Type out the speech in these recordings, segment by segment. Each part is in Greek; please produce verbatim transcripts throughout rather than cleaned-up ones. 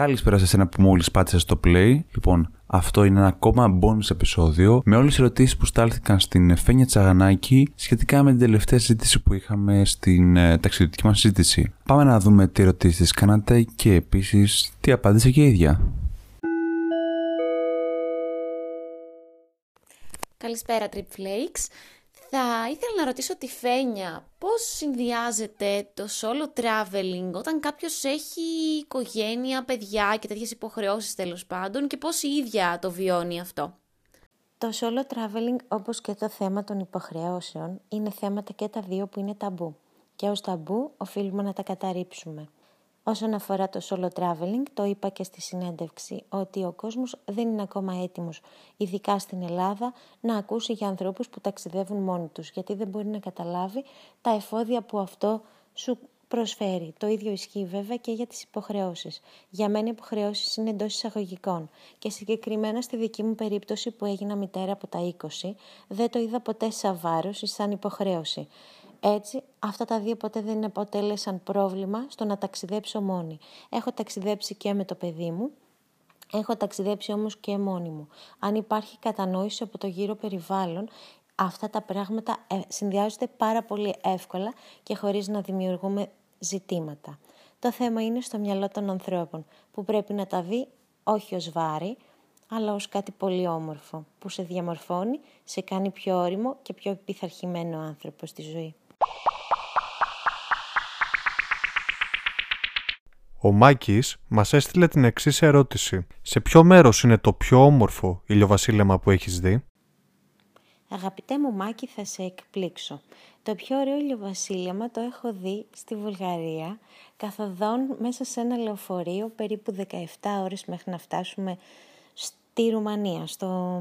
Καλησπέρα σε εσένα που μόλις πάτησες το play. Λοιπόν, αυτό είναι ένα ακόμα bonus επεισόδιο με όλες τις ερωτήσεις που στάλθηκαν στην Φένια Τσαγανάκη σχετικά με την τελευταία συζήτηση που είχαμε στην ε, ταξιδιωτική μας συζήτηση. Πάμε να δούμε τι ερωτήσεις κάνατε και επίσης τι απάντησε και η ίδια. Καλησπέρα TripFlakes. Θα ήθελα να ρωτήσω τη Φένια πώς συνδυάζεται το solo traveling όταν κάποιος έχει οικογένεια, παιδιά και τέτοιες υποχρεώσεις τέλος πάντων και πώς η ίδια το βιώνει αυτό. Το solo traveling όπως και το θέμα των υποχρεώσεων είναι θέματα και τα δύο που είναι ταμπού και ως ταμπού οφείλουμε να τα καταρρύψουμε. Όσον αφορά το solo traveling, το είπα και στη συνέντευξη ότι ο κόσμος δεν είναι ακόμα έτοιμος, ειδικά στην Ελλάδα, να ακούσει για ανθρώπους που ταξιδεύουν μόνοι τους, γιατί δεν μπορεί να καταλάβει τα εφόδια που αυτό σου προσφέρει. Το ίδιο ισχύει βέβαια και για τις υποχρεώσεις. Για μένα οι υποχρεώσεις είναι εντός εισαγωγικών και συγκεκριμένα στη δική μου περίπτωση που έγινα μητέρα από τα είκοσι, δεν το είδα ποτέ σαν βάρος ή σαν υποχρέωση. Έτσι, αυτά τα δύο ποτέ δεν αποτέλεσαν πρόβλημα στο να ταξιδέψω μόνη. Έχω ταξιδέψει και με το παιδί μου, έχω ταξιδέψει όμως και μόνη μου. Αν υπάρχει κατανόηση από το γύρο περιβάλλον, αυτά τα πράγματα συνδυάζονται πάρα πολύ εύκολα και χωρίς να δημιουργούμε ζητήματα. Το θέμα είναι στο μυαλό των ανθρώπων, που πρέπει να τα δει όχι ως βάρη, αλλά ως κάτι πολύ όμορφο, που σε διαμορφώνει, σε κάνει πιο όριμο και πιο πειθαρχημένο άνθρωπο στη ζωή. Ο Μάκης μας έστειλε την εξής ερώτηση. Σε ποιο μέρος είναι το πιο όμορφο ηλιοβασίλεμα που έχεις δει? Αγαπητέ μου Μάκη, θα σε εκπλήξω. Το πιο ωραίο ηλιοβασίλεμα το έχω δει στη Βουλγαρία, καθοδόν μέσα σε ένα λεωφορείο, περίπου δεκαεπτά ώρες μέχρι να φτάσουμε στη Ρουμανία, στο...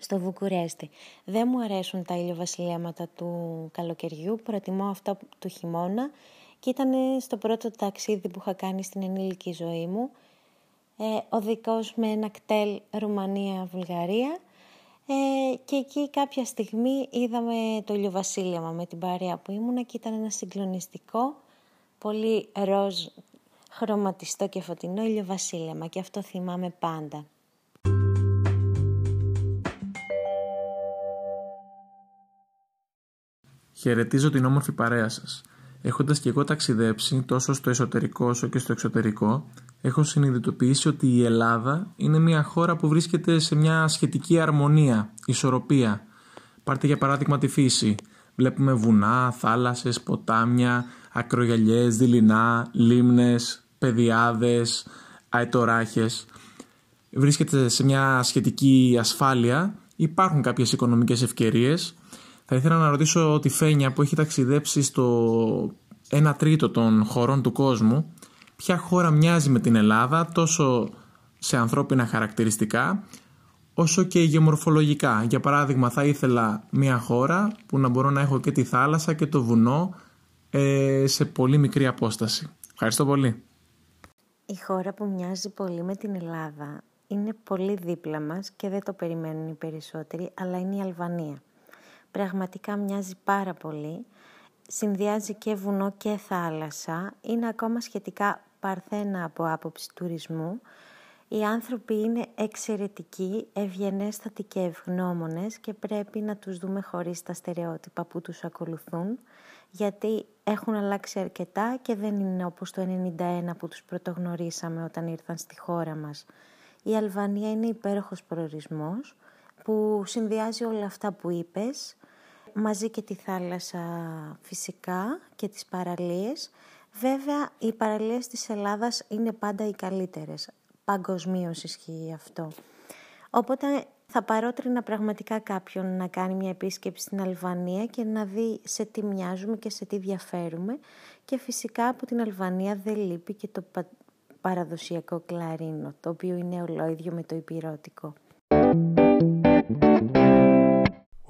Στο Βουκουρέστι. Δεν μου αρέσουν τα ηλιοβασιλέματα του καλοκαιριού, προτιμώ αυτά του χειμώνα και ήταν στο πρώτο ταξίδι που είχα κάνει στην ενήλικη ζωή μου. Ε, ο δικός με ένα κτέλ Ρουμανία-Βουλγαρία ε, και εκεί κάποια στιγμή είδαμε το ηλιοβασίλεμα με την παρέα που ήμουνα και ήταν ένα συγκλονιστικό, πολύ ροζ χρωματιστό και φωτεινό ηλιοβασίλεμα και αυτό θυμάμαι πάντα. Χαιρετίζω την όμορφη παρέα σας. Έχοντας και εγώ ταξιδέψει τόσο στο εσωτερικό όσο και στο εξωτερικό, έχω συνειδητοποιήσει ότι η Ελλάδα είναι μια χώρα που βρίσκεται σε μια σχετική αρμονία, ισορροπία. Πάρτε για παράδειγμα τη φύση. Βλέπουμε βουνά, θάλασσες, ποτάμια, ακρογιαλιές, δειλινά, λίμνες, πεδιάδες, αετοράχες. Βρίσκεται σε μια σχετική ασφάλεια. Υπάρχουν κάποιες οικονομικές ευκαιρίες. Θα ήθελα να ρωτήσω τη Φένια που έχει ταξιδέψει στο ένα τρίτο των χωρών του κόσμου, ποια χώρα μοιάζει με την Ελλάδα τόσο σε ανθρώπινα χαρακτηριστικά όσο και γεωμορφολογικά. Για παράδειγμα, θα ήθελα μια χώρα που να μπορώ να έχω και τη θάλασσα και το βουνό ε, σε πολύ μικρή απόσταση. Ευχαριστώ πολύ. Η χώρα που μοιάζει πολύ με την Ελλάδα είναι πολύ δίπλα μας και δεν το περιμένουν οι περισσότεροι, αλλά είναι η Αλβανία. Πραγματικά μοιάζει πάρα πολύ, συνδυάζει και βουνό και θάλασσα, είναι ακόμα σχετικά παρθένα από άποψη τουρισμού. Οι άνθρωποι είναι εξαιρετικοί, ευγενέστατοι και ευγνώμονες και πρέπει να τους δούμε χωρίς τα στερεότυπα που τους ακολουθούν, γιατί έχουν αλλάξει αρκετά και δεν είναι όπως το ενενήντα ένα που τους πρωτογνωρίσαμε όταν ήρθαν στη χώρα μας. Η Αλβανία είναι υπέροχος προορισμός που συνδυάζει όλα αυτά που είπες, μαζί και τη θάλασσα φυσικά και τις παραλίες. Βέβαια, οι παραλίες της Ελλάδας είναι πάντα οι καλύτερες. Παγκοσμίως ισχύει αυτό. Οπότε θα παρότρινα πραγματικά κάποιον να κάνει μια επίσκεψη στην Αλβανία και να δει σε τι μοιάζουμε και σε τι διαφέρουμε. Και φυσικά από την Αλβανία δεν λείπει και το πα... παραδοσιακό κλαρίνο, το οποίο είναι ολόιδιο με το υπηρώτικο.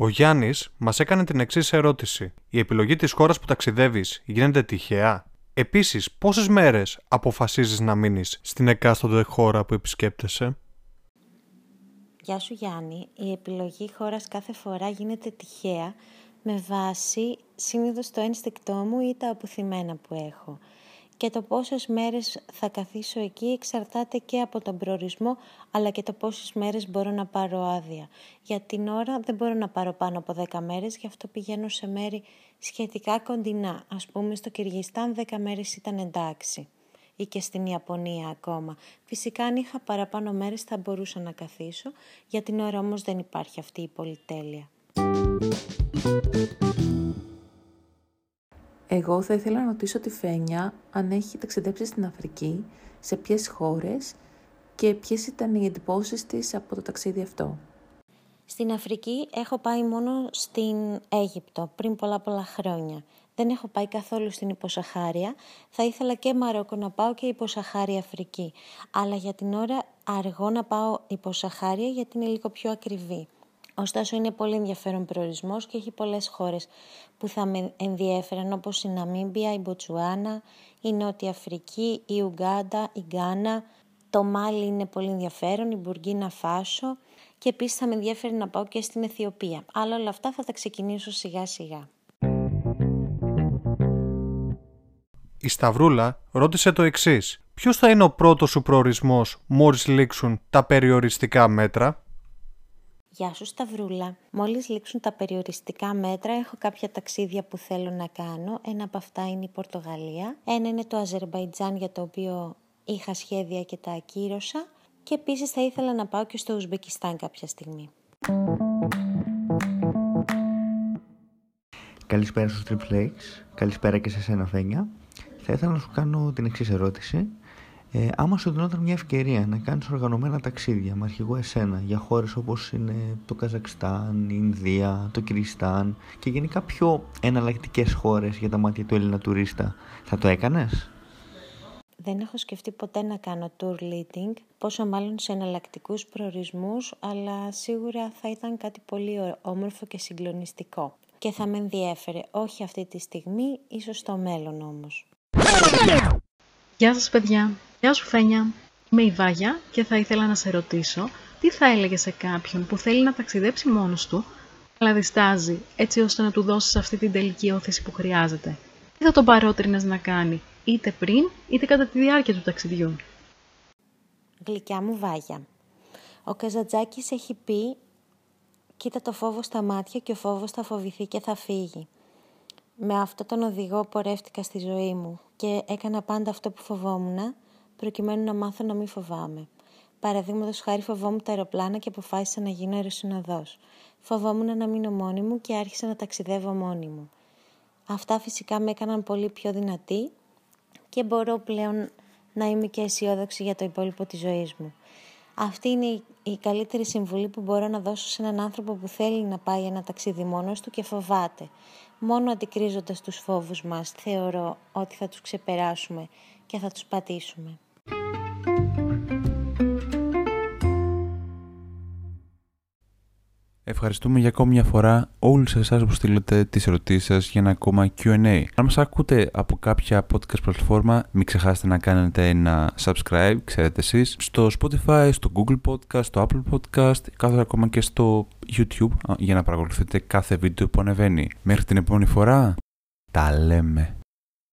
Ο Γιάννης μας έκανε την εξής ερώτηση. Η επιλογή της χώρας που ταξιδεύεις γίνεται τυχαία? Επίσης, πόσες μέρες αποφασίζεις να μείνεις στην εκάστοτε χώρα που επισκέπτεσαι? Γεια σου Γιάννη. Η επιλογή χώρας κάθε φορά γίνεται τυχαία με βάση συνήθως το ένστικτό μου ή τα αποθυμένα που έχω. και το πόσες μέρες θα καθίσω εκεί εξαρτάται και από τον προορισμό, αλλά και το πόσες μέρες μπορώ να πάρω άδεια. Για την ώρα δεν μπορώ να πάρω πάνω από δέκα μέρες, γι' αυτό πηγαίνω σε μέρη σχετικά κοντινά. Ας πούμε στο Κυργιστάν δέκα μέρες ήταν εντάξει, ή και στην Ιαπωνία ακόμα. Φυσικά αν είχα παραπάνω μέρες θα μπορούσα να καθίσω, για την ώρα όμως δεν υπάρχει αυτή η πολυτέλεια. Εγώ θα ήθελα να ρωτήσω τη Φένια αν έχει ταξιδέψει στην Αφρική, σε ποιες χώρες και ποιες ήταν οι εντυπώσεις της από το ταξίδι αυτό. Στην Αφρική έχω πάει μόνο στην Αίγυπτο πριν πολλά πολλά χρόνια. Δεν έχω πάει καθόλου στην Υποσαχάρια. Θα ήθελα και Μαρόκο να πάω και Υποσαχάρια Αφρική. Αλλά για την ώρα αργώ να πάω Υποσαχάρια γιατί είναι λίγο πιο ακριβή. Ωστόσο είναι πολύ ενδιαφέρον προορισμός και έχει πολλές χώρες που θα με ενδιέφεραν, όπως η Ναμίμπια, η Μποτσουάνα, η Νότια Αφρική, η Ουγάντα, η Γκάνα. Το Μάλι είναι πολύ ενδιαφέρον, η Μπουργκίνα Φάσο και επίσης θα με ενδιαφέρει να πάω και στην Αιθιοπία. Αλλά όλα αυτά θα τα ξεκινήσω σιγά σιγά. Η Σταυρούλα ρώτησε το εξής. Ποιος θα είναι ο πρώτος σου προορισμός μόλις λήξουν τα περιοριστικά μέτρα? Γεια σου Σταυρούλα. Μόλις λήξουν τα περιοριστικά μέτρα, έχω κάποια ταξίδια που θέλω να κάνω. Ένα από αυτά είναι η Πορτογαλία. Ένα είναι το Αζερμπαϊτζάν, για το οποίο είχα σχέδια και τα ακύρωσα. Και επίσης θα ήθελα να πάω και στο Ουζμπεκιστάν κάποια στιγμή. Καλησπέρα στους TripFlakes. Καλησπέρα και σε σένα Φένια. Θα ήθελα να σου κάνω την εξής ερώτηση. Ε, άμα σου δινόταν μια ευκαιρία να κάνεις οργανωμένα ταξίδια με αρχηγό εσένα για χώρες όπως είναι το Καζακστάν, η Ινδία, το Κυργιστάν και γενικά πιο εναλλακτικές χώρες για τα μάτια του Έλληνα τουρίστα, θα το έκανες? Δεν έχω σκεφτεί ποτέ να κάνω tour leading, πόσο μάλλον σε εναλλακτικούς προορισμούς, αλλά σίγουρα θα ήταν κάτι πολύ όμορφο και συγκλονιστικό και θα με ενδιέφερε, όχι αυτή τη στιγμή, ίσως στο μέλλον όμως. Γεια σας παιδιά, γεια σου Φένια, είμαι η Βάγια και θα ήθελα να σε ρωτήσω τι θα έλεγε σε κάποιον που θέλει να ταξιδέψει μόνος του αλλά διστάζει έτσι ώστε να του δώσεις αυτή την τελική όθηση που χρειάζεται. Τι θα τον παρότρινες να κάνει είτε πριν είτε κατά τη διάρκεια του ταξιδιού? Γλυκιά μου Βάγια, ο Καζαντζάκης έχει πει «Κοίτα το φόβο στα μάτια και ο φόβος θα φοβηθεί και θα φύγει». Με αυτόν τον οδηγό πορεύτηκα στη ζωή μου και έκανα πάντα αυτό που φοβόμουν, προκειμένου να μάθω να μην φοβάμαι. Παραδείγματος χάρη, φοβόμουν τα αεροπλάνα και αποφάσισα να γίνω αεροσυνοδός. Φοβόμουν να μείνω μόνη μου και άρχισα να ταξιδεύω μόνη μου. Αυτά φυσικά με έκαναν πολύ πιο δυνατή και μπορώ πλέον να είμαι και αισιόδοξη για το υπόλοιπο της ζωής μου. Αυτή είναι η καλύτερη συμβουλή που μπορώ να δώσω σε έναν άνθρωπο που θέλει να πάει ένα ταξίδι μόνος του και φοβάται. Μόνο αντικρίζοντας τους φόβους μας, θεωρώ ότι θα τους ξεπεράσουμε και θα τους πατήσουμε. Ευχαριστούμε για ακόμη μια φορά όλους εσάς που στείλετε τις ερωτήσεις σας για ένα ακόμα κιου εντ έι. Αν μας ακούτε από κάποια podcast πλατφόρμα, μην ξεχάσετε να κάνετε ένα subscribe, ξέρετε εσείς, στο Spotify, στο Google Podcast, στο Apple Podcast, κάθε ακόμα και στο YouTube, για να παρακολουθείτε κάθε βίντεο που ανεβαίνει. Μέχρι την επόμενη φορά, τα λέμε!